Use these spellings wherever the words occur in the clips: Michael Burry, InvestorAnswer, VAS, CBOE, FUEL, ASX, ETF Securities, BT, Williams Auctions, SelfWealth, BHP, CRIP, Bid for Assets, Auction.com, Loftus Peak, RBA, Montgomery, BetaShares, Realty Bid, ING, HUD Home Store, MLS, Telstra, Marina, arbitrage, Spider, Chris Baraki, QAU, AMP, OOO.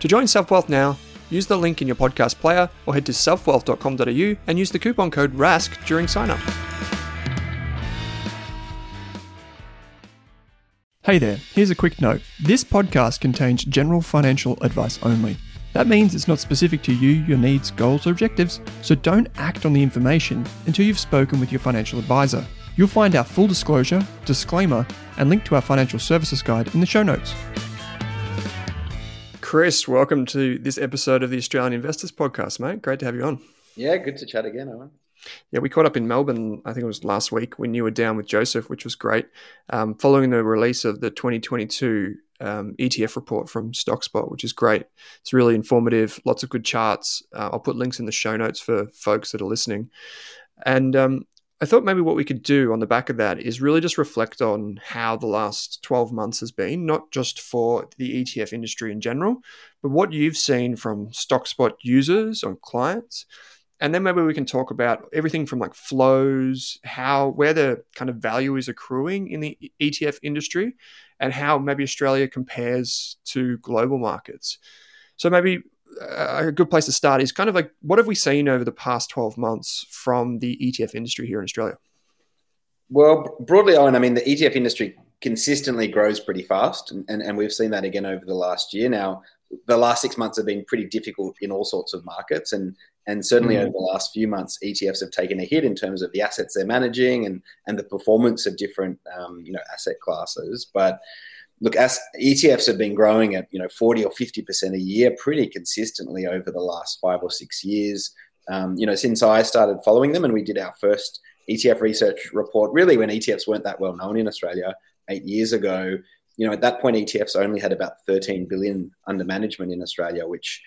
To join SelfWealth now, use the link in your podcast player or head to selfwealth.com.au and use the coupon code RASK during sign-up. Hey there, here's a quick note. This podcast contains general financial advice only. That means it's not specific to you, your needs, goals, or objectives, so don't act on the information until you've spoken with your financial advisor. You'll find our full disclosure, disclaimer, and link to our financial services guide in the show notes. Chris, welcome to this episode of the Australian Investors Podcast, mate. Great to have you on. Yeah, good to chat again, Owen. Yeah, we caught up in Melbourne, I think it was last week, when you were down with Joseph, which was great, following the release of the 2022 ETF report from StockSpot, which is great. It's really informative, lots of good charts. I'll put links in the show notes for folks that are listening. And I thought maybe what we could do on the back of that is really just reflect on how the last 12 months has been, not just for the ETF industry in general, but what you've seen from StockSpot users or clients. And then maybe we can talk about everything from like flows, where the kind of value is accruing in the ETF industry and how maybe Australia compares to global markets. So maybe a good place to start is kind of like, what have we seen over the past 12 months from the ETF industry here in Australia? Well, broadly, Owen, I mean, the ETF industry consistently grows pretty fast. And we've seen that again over the last year. Now, the last 6 months have been pretty difficult in all sorts of markets. And certainly over the last few months, ETFs have taken a hit in terms of the assets they're managing and the performance of different asset classes. But look, as ETFs have been growing at 40 or 50% a year pretty consistently over the last 5 or 6 years. Since I started following them, and we did our first ETF research report really when ETFs weren't that well known in Australia 8 years ago. At that point, ETFs only had about $13 billion under management in Australia, which,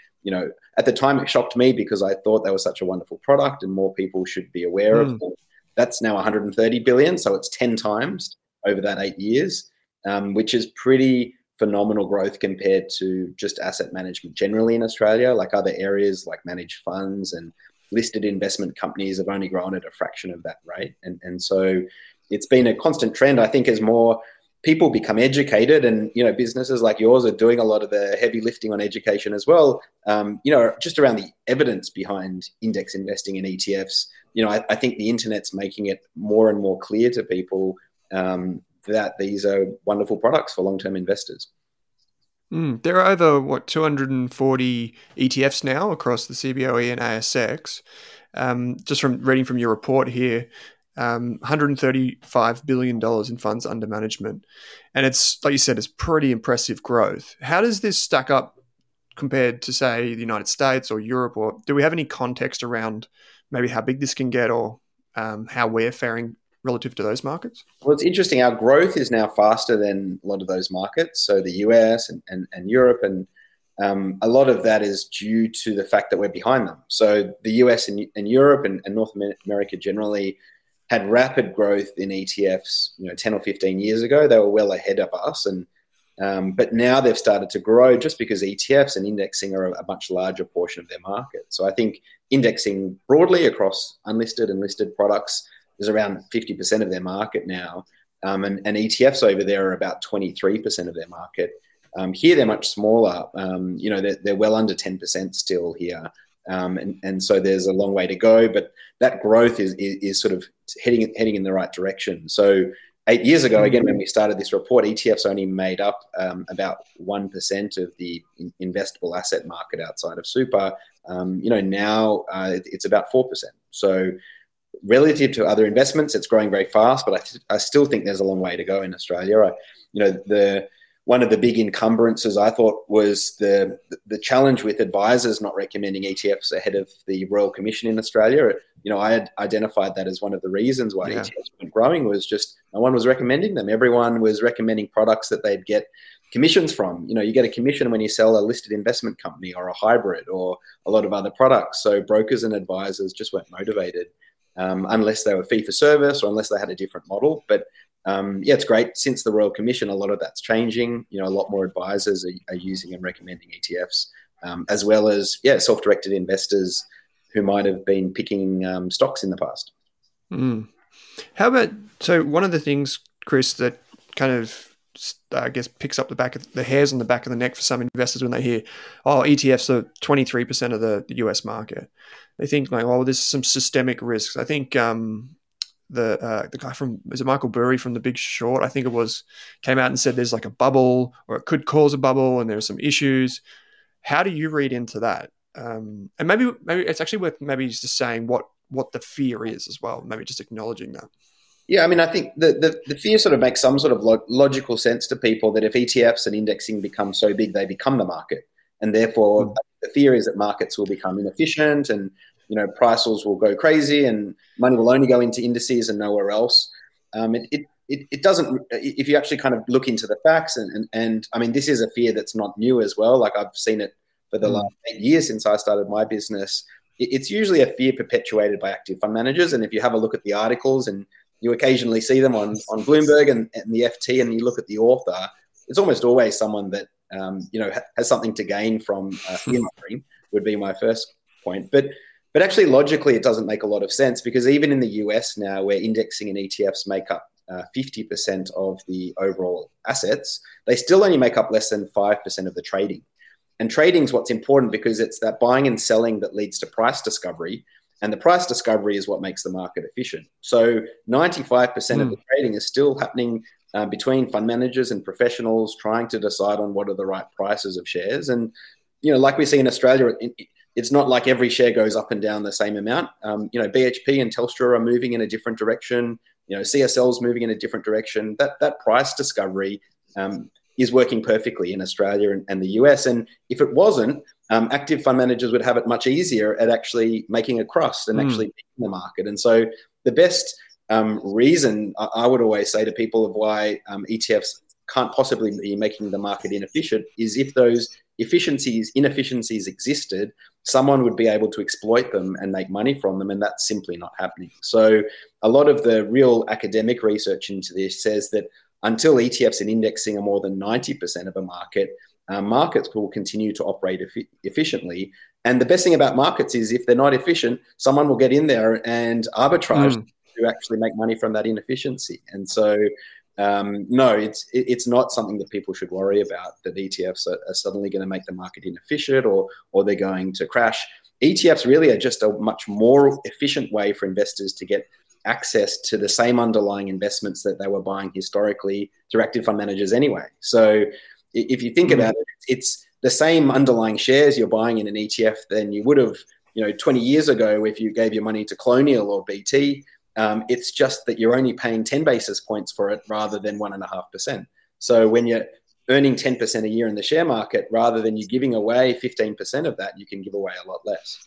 at the time it shocked me because I thought they were such a wonderful product and more people should be aware of them. That's now $130 billion, so it's 10 times over that 8 years, which is pretty phenomenal growth compared to just asset management generally in Australia. Like other areas like managed funds and listed investment companies have only grown at a fraction of that rate. And so it's been a constant trend, I think, as more people become educated and, businesses like yours are doing a lot of the heavy lifting on education as well, just around the evidence behind index investing in ETFs. I think the internet's making it more and more clear to people that these are wonderful products for long-term investors. There are over, 240 ETFs now across the CBOE and ASX. Just from reading from your report here, $135 billion in funds under management. And it's, like you said, it's pretty impressive growth. How does this stack up compared to, say, the United States or Europe? Or do we have any context around maybe how big this can get, or how we're faring relative to those markets? Well, it's interesting. Our growth is now faster than a lot of those markets. So the US and Europe, and a lot of that is due to the fact that we're behind them. So the US and Europe and North America generally had rapid growth in ETFs, 10 or 15 years ago. They were well ahead of us. And but now they've started to grow just because ETFs and indexing are a much larger portion of their market. So I think indexing broadly across unlisted and listed products is around 50% of their market now. And ETFs over there are about 23% of their market. Here, they're much smaller. They're well under 10% still here. And so there's a long way to go, but that growth is sort of heading in the right direction. So 8 years ago, again, when we started this report, ETFs only made up about 1% of the investable asset market outside of super. Now it's about 4%. So relative to other investments, it's growing very fast, but I still think there's a long way to go in Australia. One of the big encumbrances, I thought, was the challenge with advisors not recommending ETFs ahead of the Royal Commission in Australia. I had identified that as one of the reasons why ETFs weren't growing, was just no one was recommending them. Everyone was recommending products that they'd get commissions from. You get a commission when you sell a listed investment company or a hybrid or a lot of other products. So brokers and advisors just weren't motivated unless they were fee for service or unless they had a different model. But it's great. Since the Royal Commission, a lot of that's changing. A lot more advisors are using and recommending ETFs, as well as, self-directed investors who might have been picking stocks in the past. How about, so one of the things, Chris, that kind of, I guess, picks up the hairs on the back of the neck for some investors when they hear, ETFs are 23% of the US market. They think there's some systemic risks. I think, the guy is it Michael Burry from The Big Short, I think it was, came out and said there's a bubble, or it could cause a bubble, and there are some issues. How do you read into that? And maybe it's actually worth just saying what the fear is as well, maybe just acknowledging that. Yeah, I think the fear sort of makes some sort of logical sense to people, that if ETFs and indexing become so big, they become the market. And therefore, the fear is that markets will become inefficient, and prices will go crazy, and money will only go into indices and nowhere else. It doesn't. If you actually kind of look into the facts, and I mean, this is a fear that's not new as well. I've seen it for the last 8 years since I started my business. It's usually a fear perpetuated by active fund managers. And if you have a look at the articles, and you occasionally see them on Bloomberg and the FT, and you look at the author, it's almost always someone that has something to gain from fear mongering. Would be my first point, But actually, logically, it doesn't make a lot of sense, because even in the US now, where indexing and ETFs make up 50% of the overall assets, they still only make up less than 5% of the trading. And trading is what's important, because it's that buying and selling that leads to price discovery. And the price discovery is what makes the market efficient. So 95% of the trading is still happening between fund managers and professionals trying to decide on what are the right prices of shares. And, like we see in Australia, it's not like every share goes up and down the same amount. BHP and Telstra are moving in a different direction. CSL's moving in a different direction. That price discovery is working perfectly in Australia and the US. And if it wasn't, active fund managers would have it much easier at actually making a crust and actually beating the market. And so the best reason I would always say to people of why ETFs can't possibly be making the market inefficient is if those inefficiencies existed, someone would be able to exploit them and make money from them, and that's simply not happening. So a lot of the real academic research into this says that until ETFs and indexing are more than 90% of a market, markets will continue to operate efficiently. And the best thing about markets is if they're not efficient, someone will get in there and arbitrage to actually make money from that inefficiency. And so no, it's not something that people should worry about, that ETFs are suddenly going to make the market inefficient or they're going to crash. ETFs really are just a much more efficient way for investors to get access to the same underlying investments that they were buying historically through active fund managers anyway. So if you think about it, it's the same underlying shares you're buying in an ETF than you would have, 20 years ago if you gave your money to Colonial or BT. It's just that you're only paying 10 basis points for it rather than 1.5%. So when you're earning 10% a year in the share market, rather than you giving away 15% of that, you can give away a lot less.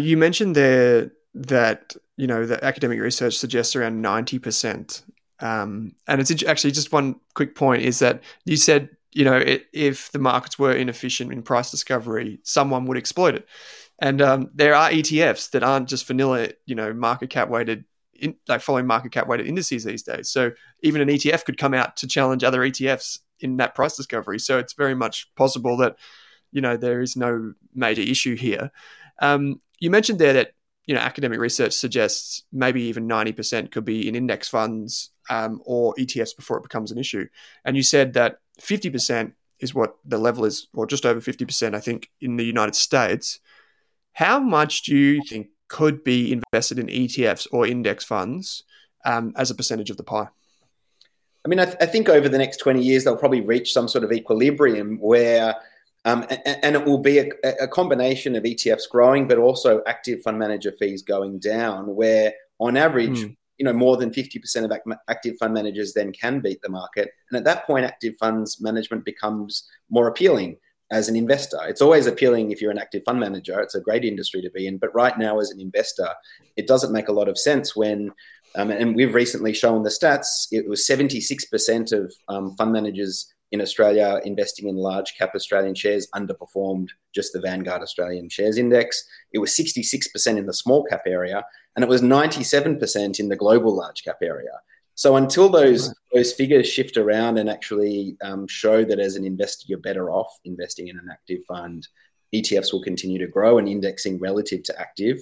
You mentioned there that, the academic research suggests around 90%. And it's actually just one quick point is that you said, if the markets were inefficient in price discovery, someone would exploit it. And there are ETFs that aren't just vanilla, market cap weighted, following market cap weighted indices these days. So even an ETF could come out to challenge other ETFs in that price discovery. So it's very much possible that, there is no major issue here. You mentioned there that, academic research suggests maybe even 90% could be in index funds or ETFs before it becomes an issue. And you said that 50% is what the level is, or just over 50%, I think, in the United States. How much do you think could be invested in ETFs or index funds as a percentage of the pie? I mean, I think over the next 20 years, they'll probably reach some sort of equilibrium where, and it will be a combination of ETFs growing, but also active fund manager fees going down, where on average, more than 50% of active fund managers then can beat the market. And at that point, active funds management becomes more appealing. As an investor, it's always appealing if you're an active fund manager. It's a great industry to be in. But right now, as an investor, it doesn't make a lot of sense when, and we've recently shown the stats, it was 76% of fund managers in Australia investing in large cap Australian shares underperformed just the Vanguard Australian Shares Index. It was 66% in the small cap area, and it was 97% in the global large cap area. So until those figures shift around and actually show that as an investor you're better off investing in an active fund, ETFs will continue to grow and indexing relative to active.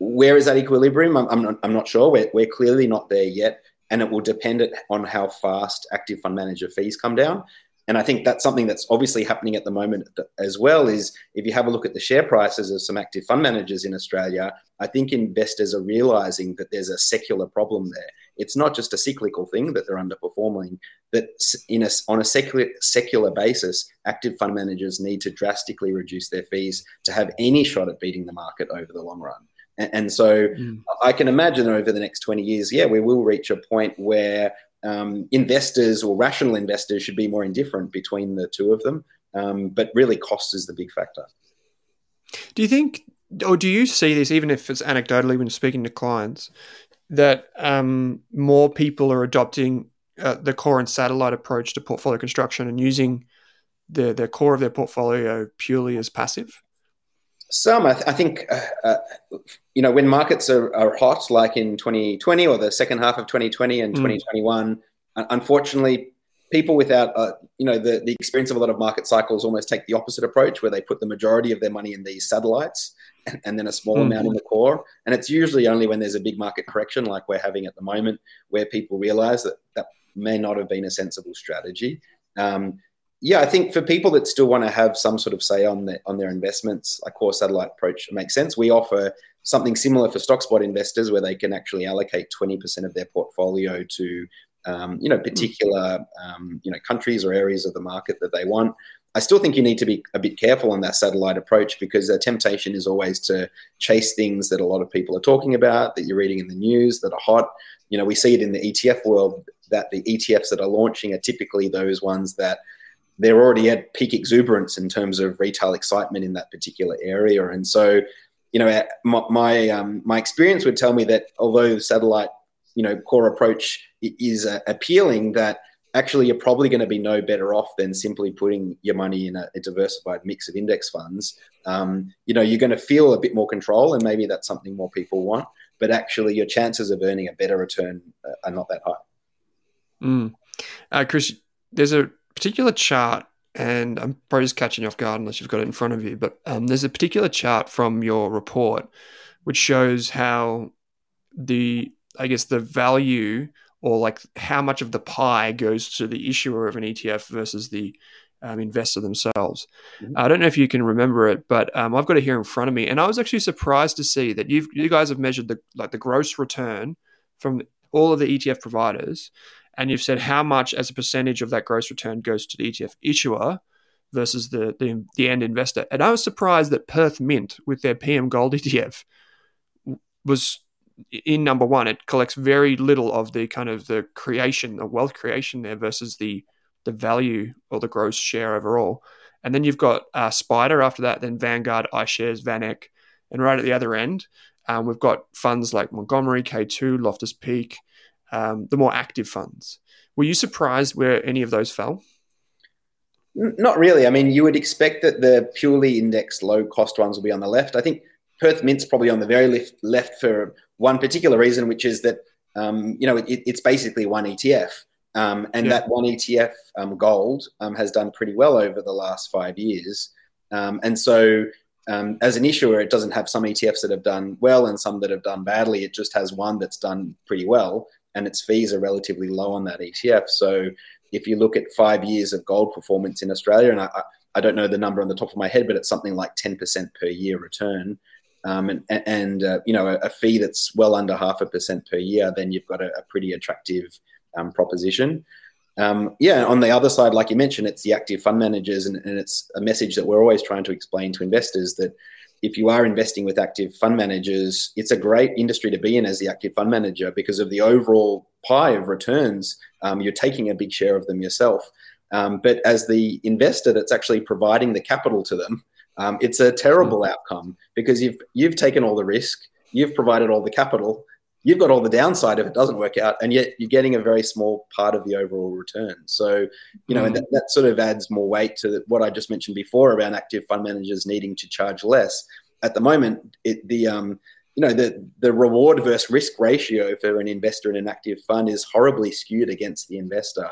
Where is that equilibrium? I'm not sure. We're clearly not there yet, and it will depend on how fast active fund manager fees come down. And I think that's something that's obviously happening at the moment as well, is if you have a look at the share prices of some active fund managers in Australia, I think investors are realising that there's a secular problem there. It's not just a cyclical thing that they're underperforming, but on a secular basis, active fund managers need to drastically reduce their fees to have any shot at beating the market over the long run. And so I can imagine over the next 20 years, we will reach a point where investors or rational investors should be more indifferent between the two of them. But really cost is the big factor. Do you think, or do you see this, even if it's anecdotally when speaking to clients, that more people are adopting the core and satellite approach to portfolio construction and using the core of their portfolio purely as passive? Some, I think, when markets are hot, like in 2020 or the second half of 2020 and 2021, unfortunately, people without, the experience of a lot of market cycles almost take the opposite approach where they put the majority of their money in these satellites and then a small amount in the core. And it's usually only when there's a big market correction like we're having at the moment where people realise that may not have been a sensible strategy. I think for people that still want to have some sort of say on their investments, a core satellite approach makes sense. We offer something similar for StockSpot investors where they can actually allocate 20% of their portfolio to, particular, countries or areas of the market that they want. I still think you need to be a bit careful on that satellite approach because the temptation is always to chase things that a lot of people are talking about, that you're reading in the news, that are hot. We see it in the ETF world that the ETFs that are launching are typically those ones that they're already at peak exuberance in terms of retail excitement in that particular area. And so, my experience would tell me that although the satellite, core approach is appealing, that actually you're probably going to be no better off than simply putting your money in a diversified mix of index funds. You're going to feel a bit more control and maybe that's something more people want, but actually your chances of earning a better return are not that high. Chris, there's a particular chart, and I'm probably just catching you off guard unless you've got it in front of you, but there's a particular chart from your report which shows how the value or how much of the pie goes to the issuer of an ETF versus the investor themselves. Mm-hmm. I don't know if you can remember it, but I've got it here in front of me, and I was actually surprised to see that you guys have measured the gross return from all of the ETF providers, and you've said how much as a percentage of that gross return goes to the ETF issuer versus the end investor. And I was surprised that Perth Mint with their PM Gold ETF was in number one. It collects very little of the kind of the creation, the wealth creation there versus the value or the gross share overall. And then you've got Spider after that, then Vanguard, iShares, VanEck. And right at the other end, we've got funds like Montgomery, K2, Loftus Peak, the more active funds. Were you surprised where any of those fell? Not really. I mean, you would expect that the purely indexed low-cost ones will be on the left. I think Perth Mint's probably on the very left for one particular reason, which is that, it's basically one ETF. That one ETF, Gold, has done pretty well over the last 5 years. As an issuer, it doesn't have some ETFs that have done well and some that have done badly. It just has one that's done pretty well, and its fees are relatively low on that ETF. So if you look at 5 years of gold performance in Australia, and I don't know the number on the top of my head, but it's something like 10% per year return, a fee that's well under 0.5% per year, then you've got a pretty attractive proposition. On the other side, like you mentioned, it's the active fund managers, and it's a message that we're always trying to explain to investors that if you are investing with active fund managers, it's a great industry to be in as the active fund manager because of the overall pie of returns. You're taking a big share of them yourself. But as the investor that's actually providing the capital to them, it's a terrible outcome because you've taken all the risk, you've provided all the capital, you've got all the downside if it doesn't work out, and yet you're getting a very small part of the overall return. So, and that sort of adds more weight to what I just mentioned before around active fund managers needing to charge less. At the moment, the reward versus risk ratio for an investor in an active fund is horribly skewed against the investor,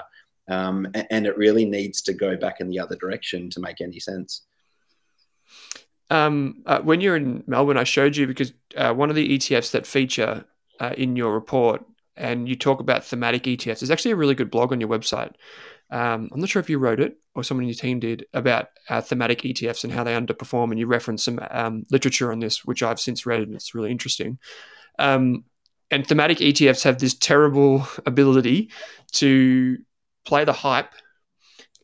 and it really needs to go back in the other direction to make any sense. When you're in Melbourne, I showed you because one of the ETFs that feature in your report, and you talk about thematic ETFs. There's actually a really good blog on your website. I'm not sure if you wrote it or someone in your team did about thematic ETFs and how they underperform. And you reference some literature on this, which I've since read, and it's really interesting. And thematic ETFs have this terrible ability to play the hype,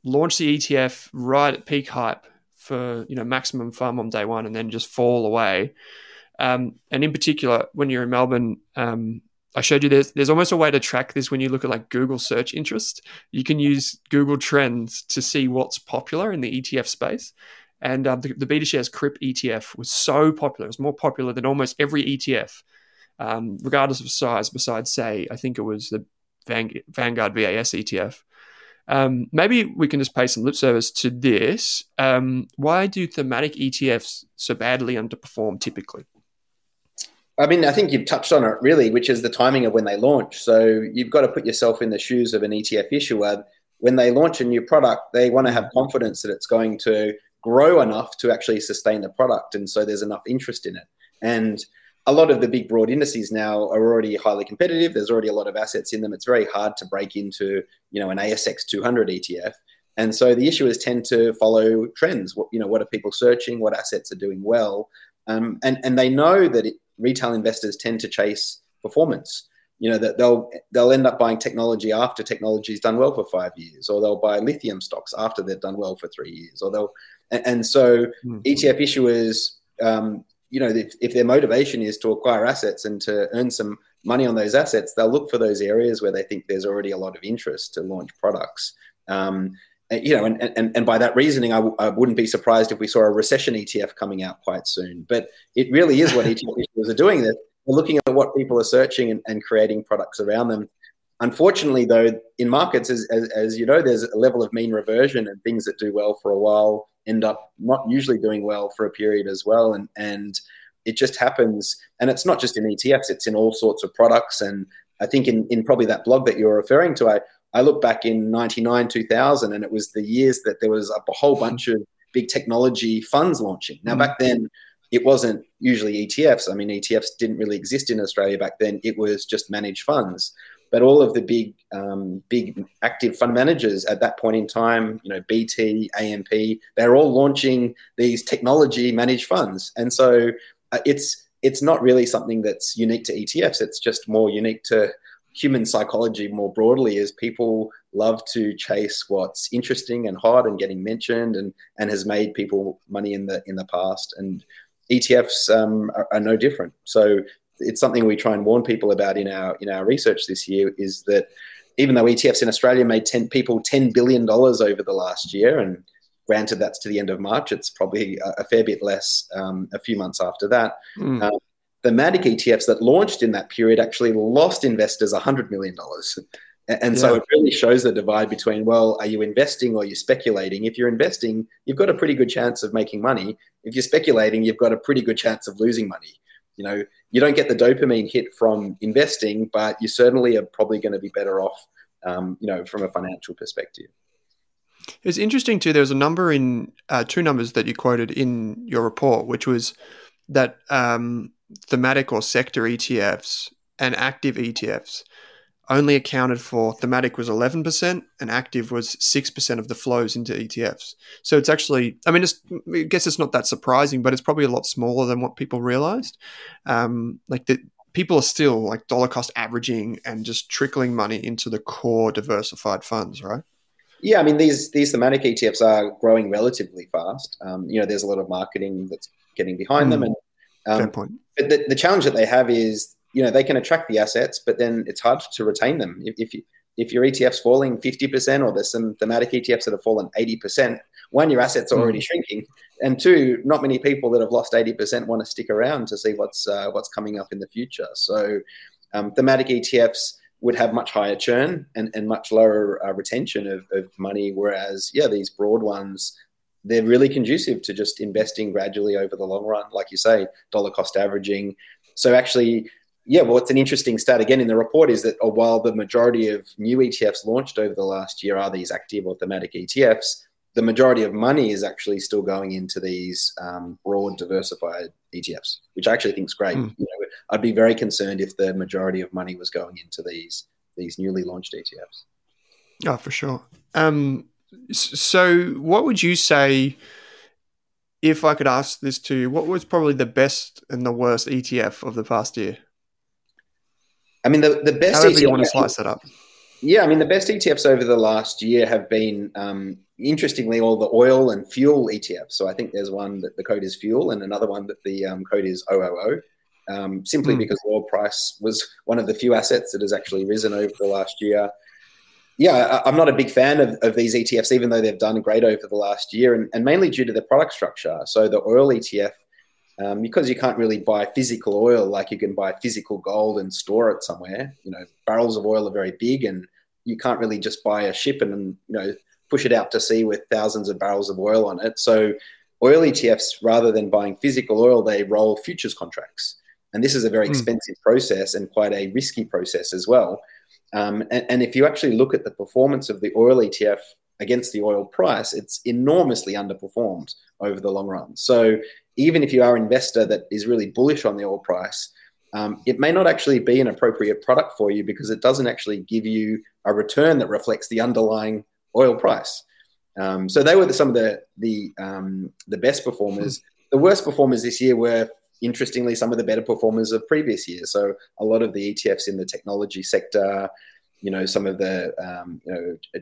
launch the ETF right at peak hype for maximum FUM on day one, and then just fall away. And in particular, when you're in Melbourne, I showed you there's almost a way to track this when you look at like Google search interest. You can use Google Trends to see what's popular in the ETF space. And the BetaShares CRIP ETF was so popular. It was more popular than almost every ETF, regardless of size, besides, say, I think it was the Vanguard VAS ETF. Maybe we can just pay some lip service to this. Why do thematic ETFs so badly underperform typically? I mean, I think you've touched on it really, which is the timing of when they launch. So you've got to put yourself in the shoes of an ETF issuer. When they launch a new product, they want to have confidence that it's going to grow enough to actually sustain the product. And so there's enough interest in it. And a lot of the big broad indices now are already highly competitive. There's already a lot of assets in them. It's very hard to break into, an ASX 200 ETF. And so the issuers tend to follow trends. What are people searching? What assets are doing well? And they know that retail investors tend to chase performance. That they'll end up buying technology after technology's done well for 5 years, or they'll buy lithium stocks after they've done well for 3 years, or and so ETF issuers, if their motivation is to acquire assets and to earn some money on those assets, they'll look for those areas where they think there's already a lot of interest to launch products. And by that reasoning, I wouldn't be surprised if we saw a recession ETF coming out quite soon. But it really is what ETF issuers are doing. They're looking at what people are searching and creating products around them. Unfortunately, though, in markets, as you know, there's a level of mean reversion, and things that do well for a while end up not usually doing well for a period as well. And it just happens. And it's not just in ETFs. It's in all sorts of products. And I think in probably that blog that you're referring to, I look back in 99, 2000, and it was the years that there was a whole bunch of big technology funds launching. Now, back then, it wasn't usually ETFs. I mean, ETFs didn't really exist in Australia back then. It was just managed funds. But all of the big active fund managers at that point in time, you know, BT, AMP, they're all launching these technology managed funds. And so it's not really something that's unique to ETFs. It's just more unique to human psychology more broadly, is people love to chase what's interesting and hot and getting mentioned and has made people money in the past. And ETFs are no different. So it's something we try and warn people about in our research this year, is that even though ETFs in Australia made $10 billion over the last year, and granted that's to the end of March, it's probably a fair bit less a few months after that. Thematic ETFs that launched in that period actually lost investors $100 million. And so it really shows the divide between, well, are you investing or are you speculating? If you're investing, you've got a pretty good chance of making money. If you're speculating, you've got a pretty good chance of losing money. You know, you don't get the dopamine hit from investing, but you certainly are probably going to be better off, you know, from a financial perspective. It's interesting too. There's a number in two numbers that you quoted in your report, which was that thematic or sector ETFs and active ETFs only accounted for, thematic was 11% and active was 6% of the flows into ETFs. So it's actually, I mean, I guess it's not that surprising, but it's probably a lot smaller than what people realized. People are still like dollar cost averaging and just trickling money into the core diversified funds, right? Yeah, I mean, these thematic ETFs are growing relatively fast. You know, there's a lot of marketing that's getting behind them. Fair point. But the challenge that they have is, you know, they can attract the assets, but then it's hard to retain them. If your ETF's falling 50%, or there's some thematic ETFs that have fallen 80%, one, your assets are already shrinking, and two, not many people that have lost 80% want to stick around to see what's coming up in the future. So thematic ETFs would have much higher churn and much lower retention of money, whereas, yeah, these broad ones, they're really conducive to just investing gradually over the long run, like you say, dollar cost averaging. So actually... yeah, well, it's an interesting stat again in the report, is that while the majority of new ETFs launched over the last year are these active or thematic ETFs, the majority of money is actually still going into these broad diversified ETFs, which I actually think is great. You know, I'd be very concerned if the majority of money was going into these newly launched ETFs. Oh, for sure. So what would you say, if I could ask this to you, what was probably the best and the worst ETF of the past year? I mean, the best. However you want to slice that up. Yeah, I mean, the best ETFs over the last year have been, interestingly, all the oil and fuel ETFs. So I think there's one that the code is FUEL, and another one that the code is OOO. Simply because oil price was one of the few assets that has actually risen over the last year. Yeah, I'm not a big fan of these ETFs, even though they've done great over the last year, and mainly due to the product structure. So the oil ETF. Because you can't really buy physical oil like you can buy physical gold and store it somewhere. You know, barrels of oil are very big, and you can't really just buy a ship and you know, push it out to sea with thousands of barrels of oil on it. So oil ETFs, rather than buying physical oil, they roll futures contracts. And this is a very expensive process and quite a risky process as well. And if you actually look at the performance of the oil ETF against the oil price, it's enormously underperformed over the long run. So even if you are an investor that is really bullish on the oil price, it may not actually be an appropriate product for you, because it doesn't actually give you a return that reflects the underlying oil price. So they were some of the best performers. The worst performers this year were, interestingly, some of the better performers of previous years. So a lot of the ETFs in the technology sector, you know, some of the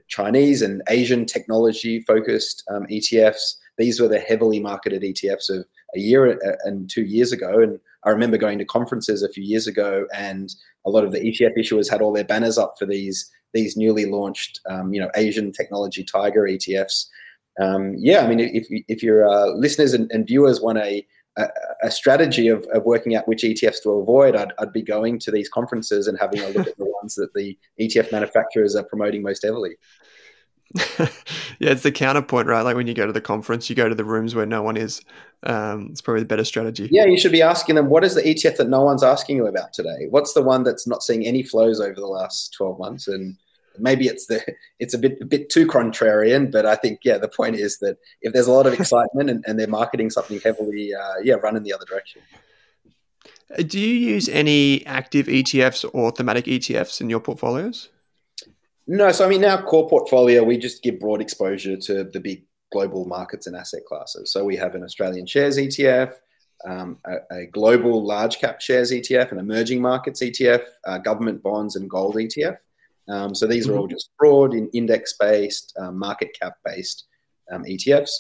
Chinese and Asian technology-focused ETFs. These were the heavily marketed ETFs of a year and 2 years ago. And I remember going to conferences a few years ago, and a lot of the ETF issuers had all their banners up for these newly launched, Asian technology tiger ETFs. I mean, if your listeners and viewers want a strategy of working out which ETFs to avoid, I'd be going to these conferences and having a look at the ones that the ETF manufacturers are promoting most heavily. Yeah, it's the counterpoint, right? Like when you go to the conference, you go to the rooms where no one is. It's probably the better strategy. Yeah, you should be asking them, what is the ETF that no one's asking you about today? What's the one that's not seeing any flows over the last 12 months? And maybe it's a bit too contrarian, but I think, yeah, the point is that if there's a lot of excitement and they're marketing something heavily, run in the other direction. Do you use any active ETFs or thematic ETFs in your portfolios? No. So, I mean, in our core portfolio, we just give broad exposure to the big global markets and asset classes. So we have an Australian shares ETF, a global large cap shares ETF, an emerging markets ETF, government bonds and gold ETF. So these are all just broad and index-based, market cap-based ETFs.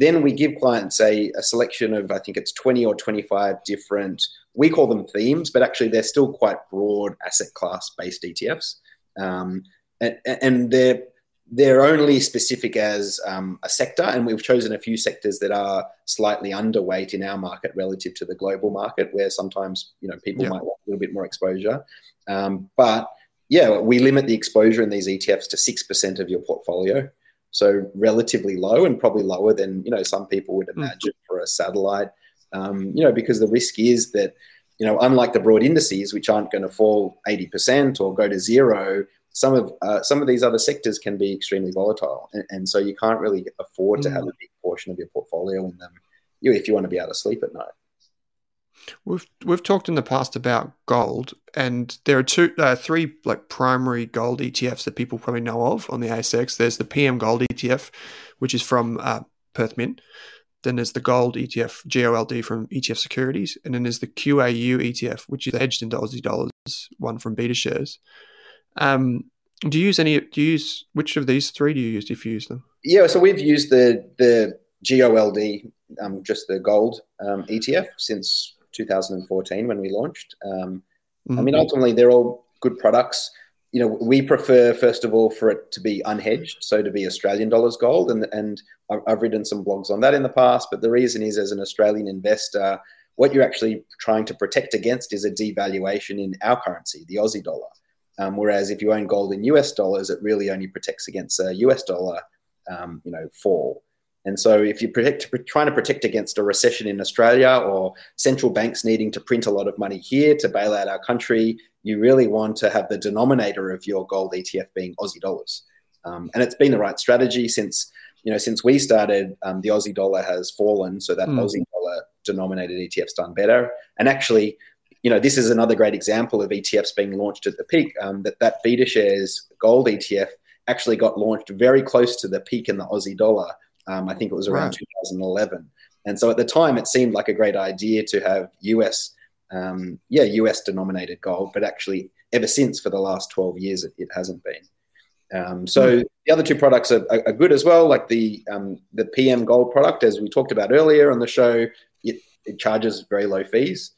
Then we give clients a selection of, I think it's 20 or 25 different, we call them themes, but actually they're still quite broad asset class-based ETFs. And they're only specific as a sector, and we've chosen a few sectors that are slightly underweight in our market relative to the global market, where sometimes people might want a little bit more exposure. But yeah, we limit the exposure in these ETFs to 6% of your portfolio, so relatively low and probably lower than some people would imagine for a satellite. Because the risk is that unlike the broad indices, which aren't going to fall 80% or go to zero. Some of these other sectors can be extremely volatile, and so you can't really afford to have a big portion of your portfolio in them if you want to be able to sleep at night. We've talked in the past about gold, and there are three primary gold ETFs that people probably know of on the ASX. There's the PM Gold ETF, which is from Perth Mint. Then there's the gold ETF, GOLD, from ETF Securities, and then there's the QAU ETF, which is hedged into Aussie dollars, one from BetaShares. Which of these three do you use if you use them? Yeah, so we've used the GOLD, just the gold ETF since 2014 when we launched. I mean, ultimately they're all good products. We prefer, first of all, for it to be unhedged, so to be Australian dollars gold, and I've written some blogs on that in the past, but the reason is, as an Australian investor, what you're actually trying to protect against is a devaluation in our currency, the Aussie dollar. Whereas if you own gold in US dollars, it really only protects against a US dollar, fall. And so if you're trying to protect against a recession in Australia, or central banks needing to print a lot of money here to bail out our country, you really want to have the denominator of your gold ETF being Aussie dollars. And it's been the right strategy since we started. The Aussie dollar has fallen, so that Aussie dollar denominated ETF's done better. And actually, this is another great example of ETFs being launched at the peak. That BetaShares gold ETF actually got launched very close to the peak in the Aussie dollar. I think it was around 2011. And so at the time, it seemed like a great idea to have US denominated gold, but actually ever since, for the last 12 years, it hasn't been. So the other two products are good as well, like the PM Gold product, as we talked about earlier on the show. It charges very low fees.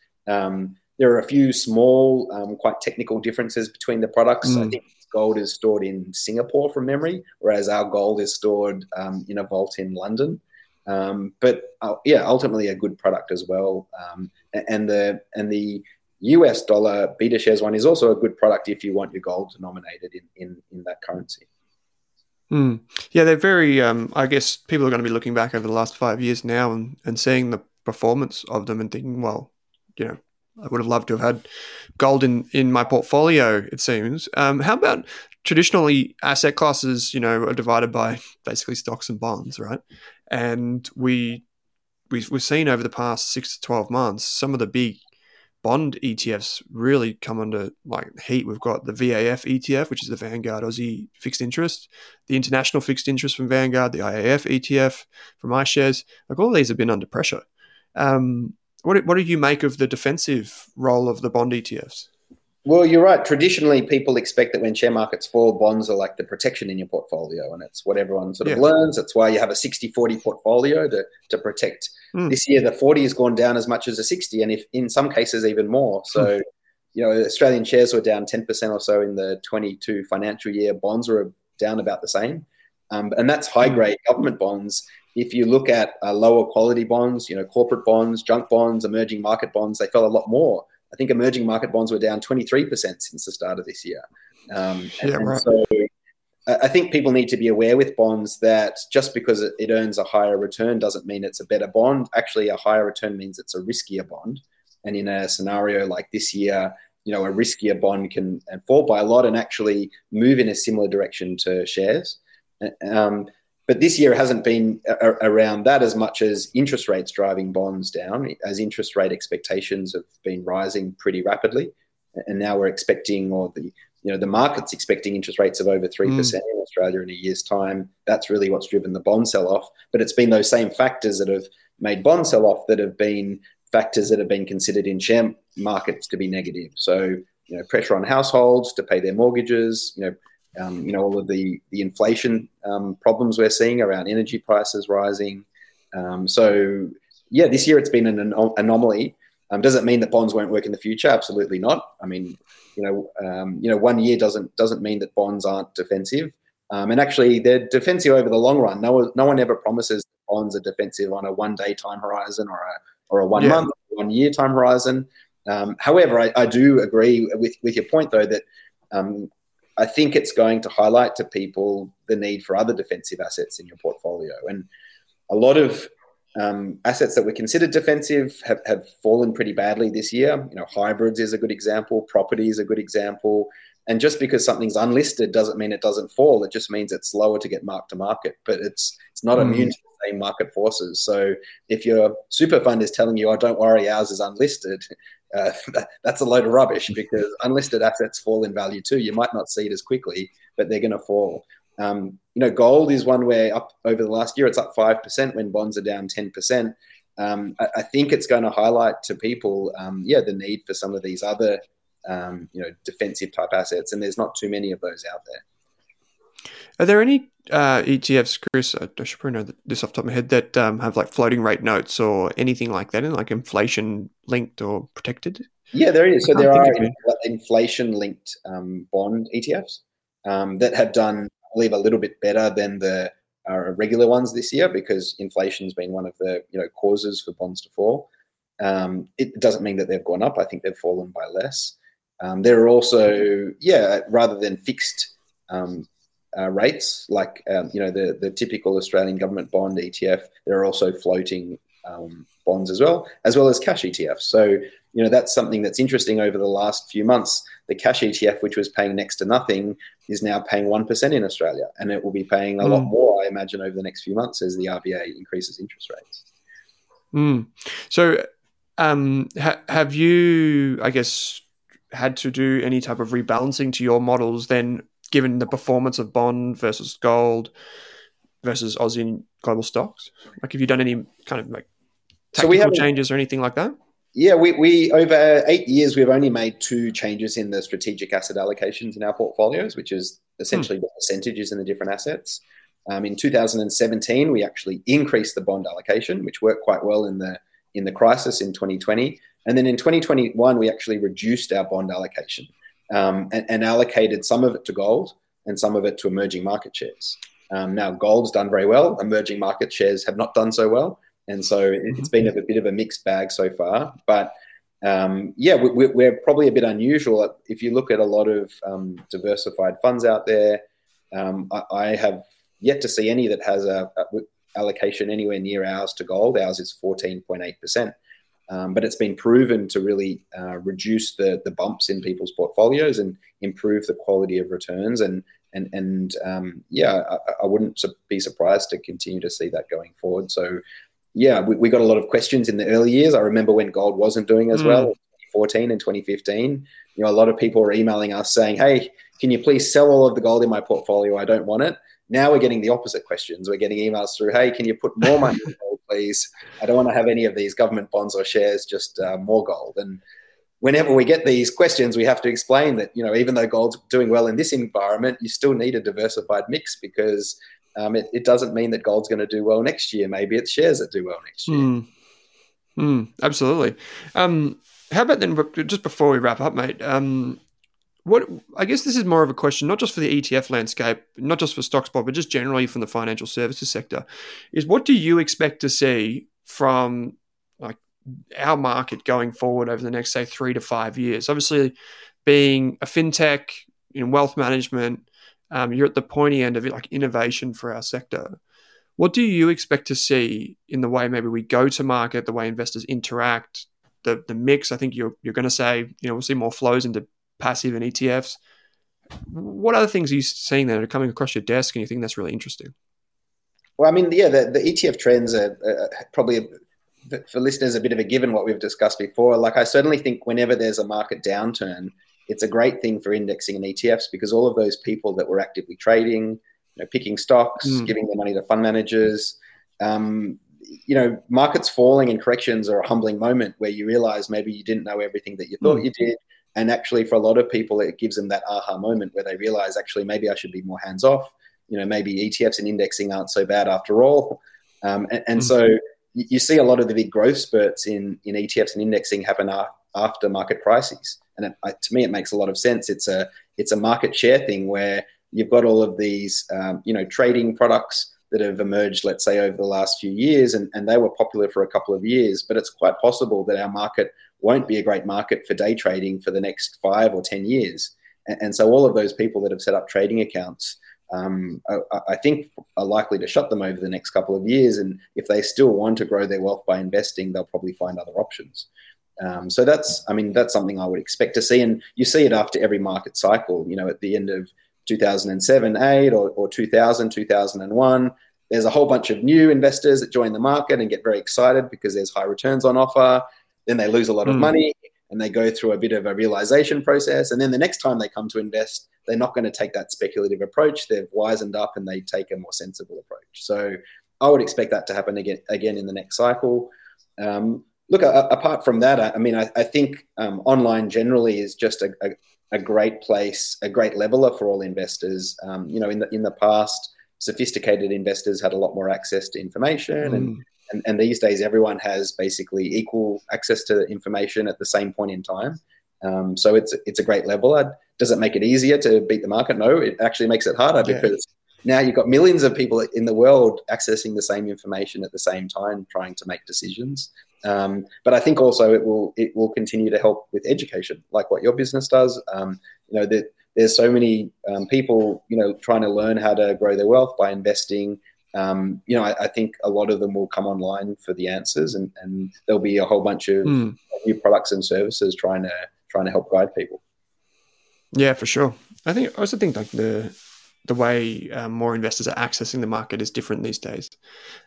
There are a few small, quite technical differences between the products. I think gold is stored in Singapore from memory, whereas our gold is stored in a vault in London. But ultimately a good product as well. And the US dollar BetaShares one is also a good product if you want your gold denominated in that currency. Yeah, they're very. I guess people are going to be looking back over the last 5 years now and seeing the performance of them and thinking, well, I would have loved to have had gold in my portfolio, it seems. How about traditionally asset classes, are divided by basically stocks and bonds, right? And we've seen over the past 6 to 12 months, some of the big bond ETFs really come under heat. We've got the VAF ETF, which is the Vanguard Aussie Fixed Interest, the International Fixed Interest from Vanguard, the IAF ETF from iShares. All these have been under pressure. What do you make of the defensive role of the bond ETFs? Well, you're right. Traditionally, people expect that when share markets fall, bonds are like the protection in your portfolio, and it's what everyone sort of learns. That's why you have a 60-40 portfolio to protect. This year, the 40 has gone down as much as a 60, and if in some cases even more. So, Australian shares were down 10% or so in the 22 financial year. Bonds were down about the same, and that's high-grade government bonds. If you look at lower quality bonds, corporate bonds, junk bonds, emerging market bonds, they fell a lot more. I think emerging market bonds were down 23% since the start of this year. So I think people need to be aware with bonds that just because it earns a higher return doesn't mean it's a better bond. Actually, a higher return means it's a riskier bond. And in a scenario like this year, a riskier bond can fall by a lot and actually move in a similar direction to shares. But this year hasn't been around that as much as interest rates driving bonds down, as interest rate expectations have been rising pretty rapidly. And now we're expecting, or the market's expecting interest rates of over 3% in Australia in a year's time. That's really what's driven the bond sell-off. But it's been those same factors that have made bond sell-off that have been factors that have been considered in share markets to be negative. So, pressure on households to pay their mortgages, all of the inflation problems we're seeing around energy prices rising. This year it's been an anomaly. Doesn't mean that bonds won't work in the future. Absolutely not. I mean, 1 year doesn't mean that bonds aren't defensive. And actually, they're defensive over the long run. No one ever promises bonds are defensive on a one-day time horizon or a one-month, 1 year time horizon. However, I do agree with your point, though, that I think it's going to highlight to people the need for other defensive assets in your portfolio. And a lot of assets that were considered defensive have fallen pretty badly this year. Hybrids is a good example. Property is a good example. And just because something's unlisted doesn't mean it doesn't fall. It just means it's slower to get mark to market, but it's not immune to the same market forces. So if your super fund is telling you, "Oh, don't worry, ours is unlisted," that's a load of rubbish, because unlisted assets fall in value too. You might not see it as quickly, but they're going to fall. Gold is one where up over the last year it's up 5% when bonds are down 10%. I think it's going to highlight to people, the need for some of these other, defensive type assets, and there's not too many of those out there. Are there any ETFs, Chris? I should probably know this off the top of my head, that have like floating rate notes or anything like that, and like inflation linked or protected? Yeah, there is. So there are inflation linked bond ETFs that have done, I believe, a little bit better than the regular ones this year, because inflation's been one of the causes for bonds to fall. It doesn't mean that they've gone up. I think they've fallen by less. There are also, rather than fixed rates like the typical Australian government bond ETF, there are also floating bonds as well as cash ETFs. So that's something that's interesting over the last few months. The cash ETF, which was paying next to nothing, is now paying 1% in Australia, and it will be paying a lot more, I imagine, over the next few months as the RBA increases interest rates. So have you, I guess, had to do any type of rebalancing to your models then, given the performance of bond versus gold versus Aussie and global stocks? Like, have you done any kind of tactical changes or anything like that? Yeah, we over 8 years, we've only made two changes in the strategic asset allocations in our portfolios, which is essentially the percentages in the different assets. In 2017, we actually increased the bond allocation, which worked quite well in the crisis in 2020. And then in 2021, we actually reduced our bond allocation. And allocated some of it to gold and some of it to emerging market shares. Now, gold's done very well. Emerging market shares have not done so well. And so it's been a bit of a mixed bag so far. But, we're probably a bit unusual. If you look at a lot of diversified funds out there, I have yet to see any that has an allocation anywhere near ours to gold. Ours is 14.8%. But it's been proven to really reduce the bumps in people's portfolios and improve the quality of returns. I wouldn't be surprised to continue to see that going forward. So, we got a lot of questions in the early years. I remember when gold wasn't doing as well, 2014 and 2015. A lot of people were emailing us saying, "Hey, can you please sell all of the gold in my portfolio? I don't want it." Now we're getting the opposite questions. We're getting emails through, "Hey, can you put more money in gold, please? I don't want to have any of these government bonds or shares, just more gold." And whenever we get these questions, we have to explain that, even though gold's doing well in this environment, you still need a diversified mix, because it doesn't mean that gold's going to do well next year. Maybe it's shares that do well next year. Absolutely. How about then, just before we wrap up, mate, what, I guess this is more of a question, not just for the ETF landscape, not just for StockSpot, but just generally from the financial services sector, is what do you expect to see from our market going forward over the next, say, 3 to 5 years? Obviously, being a fintech in wealth management, you're at the pointy end of it, like innovation for our sector. What do you expect to see in the way maybe we go to market, the way investors interact, the mix? I think you're going to say, we'll see more flows into passive and ETFs. What other things are you seeing that are coming across your desk and you think that's really interesting? Well, I mean, yeah, the ETF trends are probably, for listeners, a bit of a given what we've discussed before. Like, I certainly think whenever there's a market downturn, it's a great thing for indexing and ETFs, because all of those people that were actively trading, you know, picking stocks, giving their money to fund managers, you know, markets falling and corrections are a humbling moment where you realize maybe you didn't know everything that you thought you did. And actually, for a lot of people, it gives them that aha moment where they realize, actually, maybe I should be more hands off. You know, maybe ETFs and indexing aren't so bad after all. And so you see a lot of the big growth spurts in ETFs and indexing happen after market crises. And to me, it makes a lot of sense. It's a market share thing where you've got all of these, you know, trading products that have emerged, let's say, over the last few years, and they were popular for a couple of years, but it's quite possible that our market won't be a great market for day trading for the next 5 or 10 years. And so all of those people that have set up trading accounts, I think, are likely to shut them over the next couple of years. And if they still want to grow their wealth by investing, they'll probably find other options. So that's something I would expect to see. And you see it after every market cycle, you know, at the end of 2007, 8 or 2000, 2001, there's a whole bunch of new investors that join the market and get very excited because there's high returns on offer. Then they lose a lot of money and they go through a bit of a realization process. And then the next time they come to invest, they're not going to take that speculative approach. They've wisened up and they take a more sensible approach. So I would expect that to happen again in the next cycle. Look, apart from that, I mean, I think online generally is just a great place, a great leveler for all investors. You know, in the past, sophisticated investors had a lot more access to information, and these days everyone has basically equal access to information at the same point in time. So it's a great leveler. Does it make it easier to beat the market? No, it actually makes it harder because now you've got millions of people in the world accessing the same information at the same time, trying to make decisions. But I think also it will continue to help with education, like what your business does. You know, there's so many people, you know, trying to learn how to grow their wealth by investing. You know, I think a lot of them will come online for the answers, and there'll be a whole bunch of new products and services trying to help guide people. Yeah, for sure. I also think like the way more investors are accessing the market is different these days.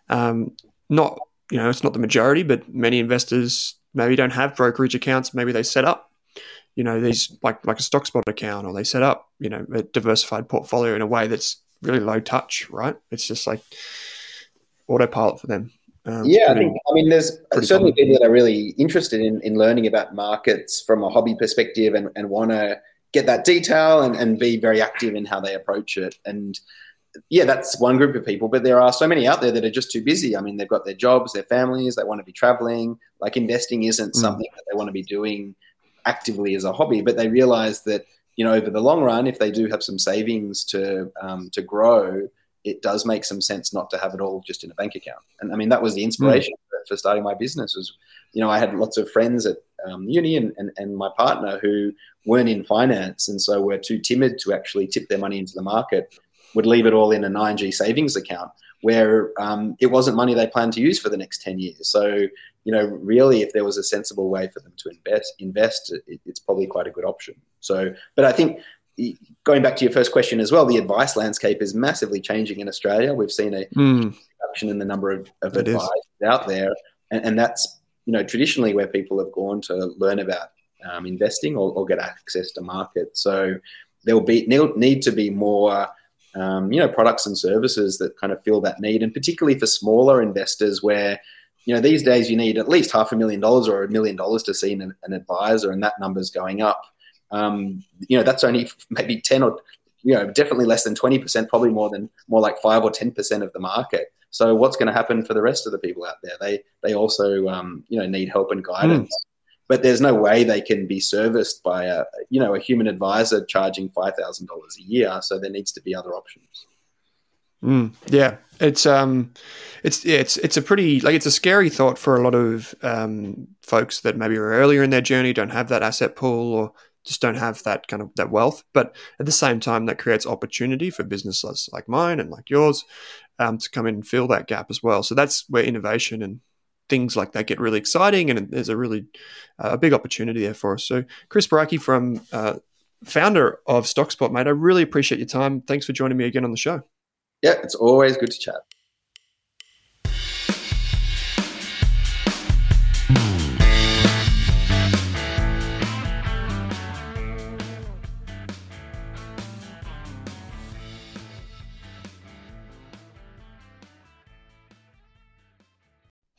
Not, you know, it's not the majority, but many investors maybe don't have brokerage accounts. Maybe they set up, you know, these like a StockSpot account, or they set up, you know, a diversified portfolio in a way that's really low touch, right? It's just like autopilot for them. I mean, there's certainly people that are really interested in learning about markets from a hobby perspective and want to get that detail and be very active in how they approach it. And yeah, that's one group of people, but there are so many out there that are just too busy. I mean, they've got their jobs, their families, they want to be traveling. Like, investing isn't something that they want to be doing actively as a hobby, but they realize that, you know, over the long run, if they do have some savings to grow, it does make some sense not to have it all just in a bank account. And I mean, that was the inspiration for starting my business was, you know, I had lots of friends at uni and my partner who weren't in finance and so were too timid to actually tip their money into the market, would leave it all in an ING savings account where it wasn't money they planned to use for the next 10 years. So, you know, really, if there was a sensible way for them to invest, it's probably quite a good option. So, but I think going back to your first question as well, the advice landscape is massively changing in Australia. We've seen a reduction in the number of advisors out there. And that's, you know, traditionally where people have gone to learn about investing or get access to markets. So there will be need to be more you know, products and services that kind of fill that need, and particularly for smaller investors where, you know, these days you need at least $500,000 or $1 million to see an advisor, and that number's going up. You know, that's only maybe 10 or, you know, definitely less than 20%, probably more like 5 or 10% of the market. So what's going to happen for the rest of the people out there? They also, you know, need help and guidance. But there's no way they can be serviced by a, you know, a human advisor charging $5,000 a year. So there needs to be other options. Yeah, it's a pretty, like, it's a scary thought for a lot of folks that maybe are earlier in their journey, don't have that asset pool, or just don't have that kind of that wealth. But at the same time, that creates opportunity for businesses like mine and like yours to come in and fill that gap as well. So that's where innovation and things like that get really exciting, and there's a really a big opportunity there for us. So Chris Baraki, from founder of StockSpot, mate, I really appreciate your time. Thanks for joining me again on the show. Yeah, it's always good to chat.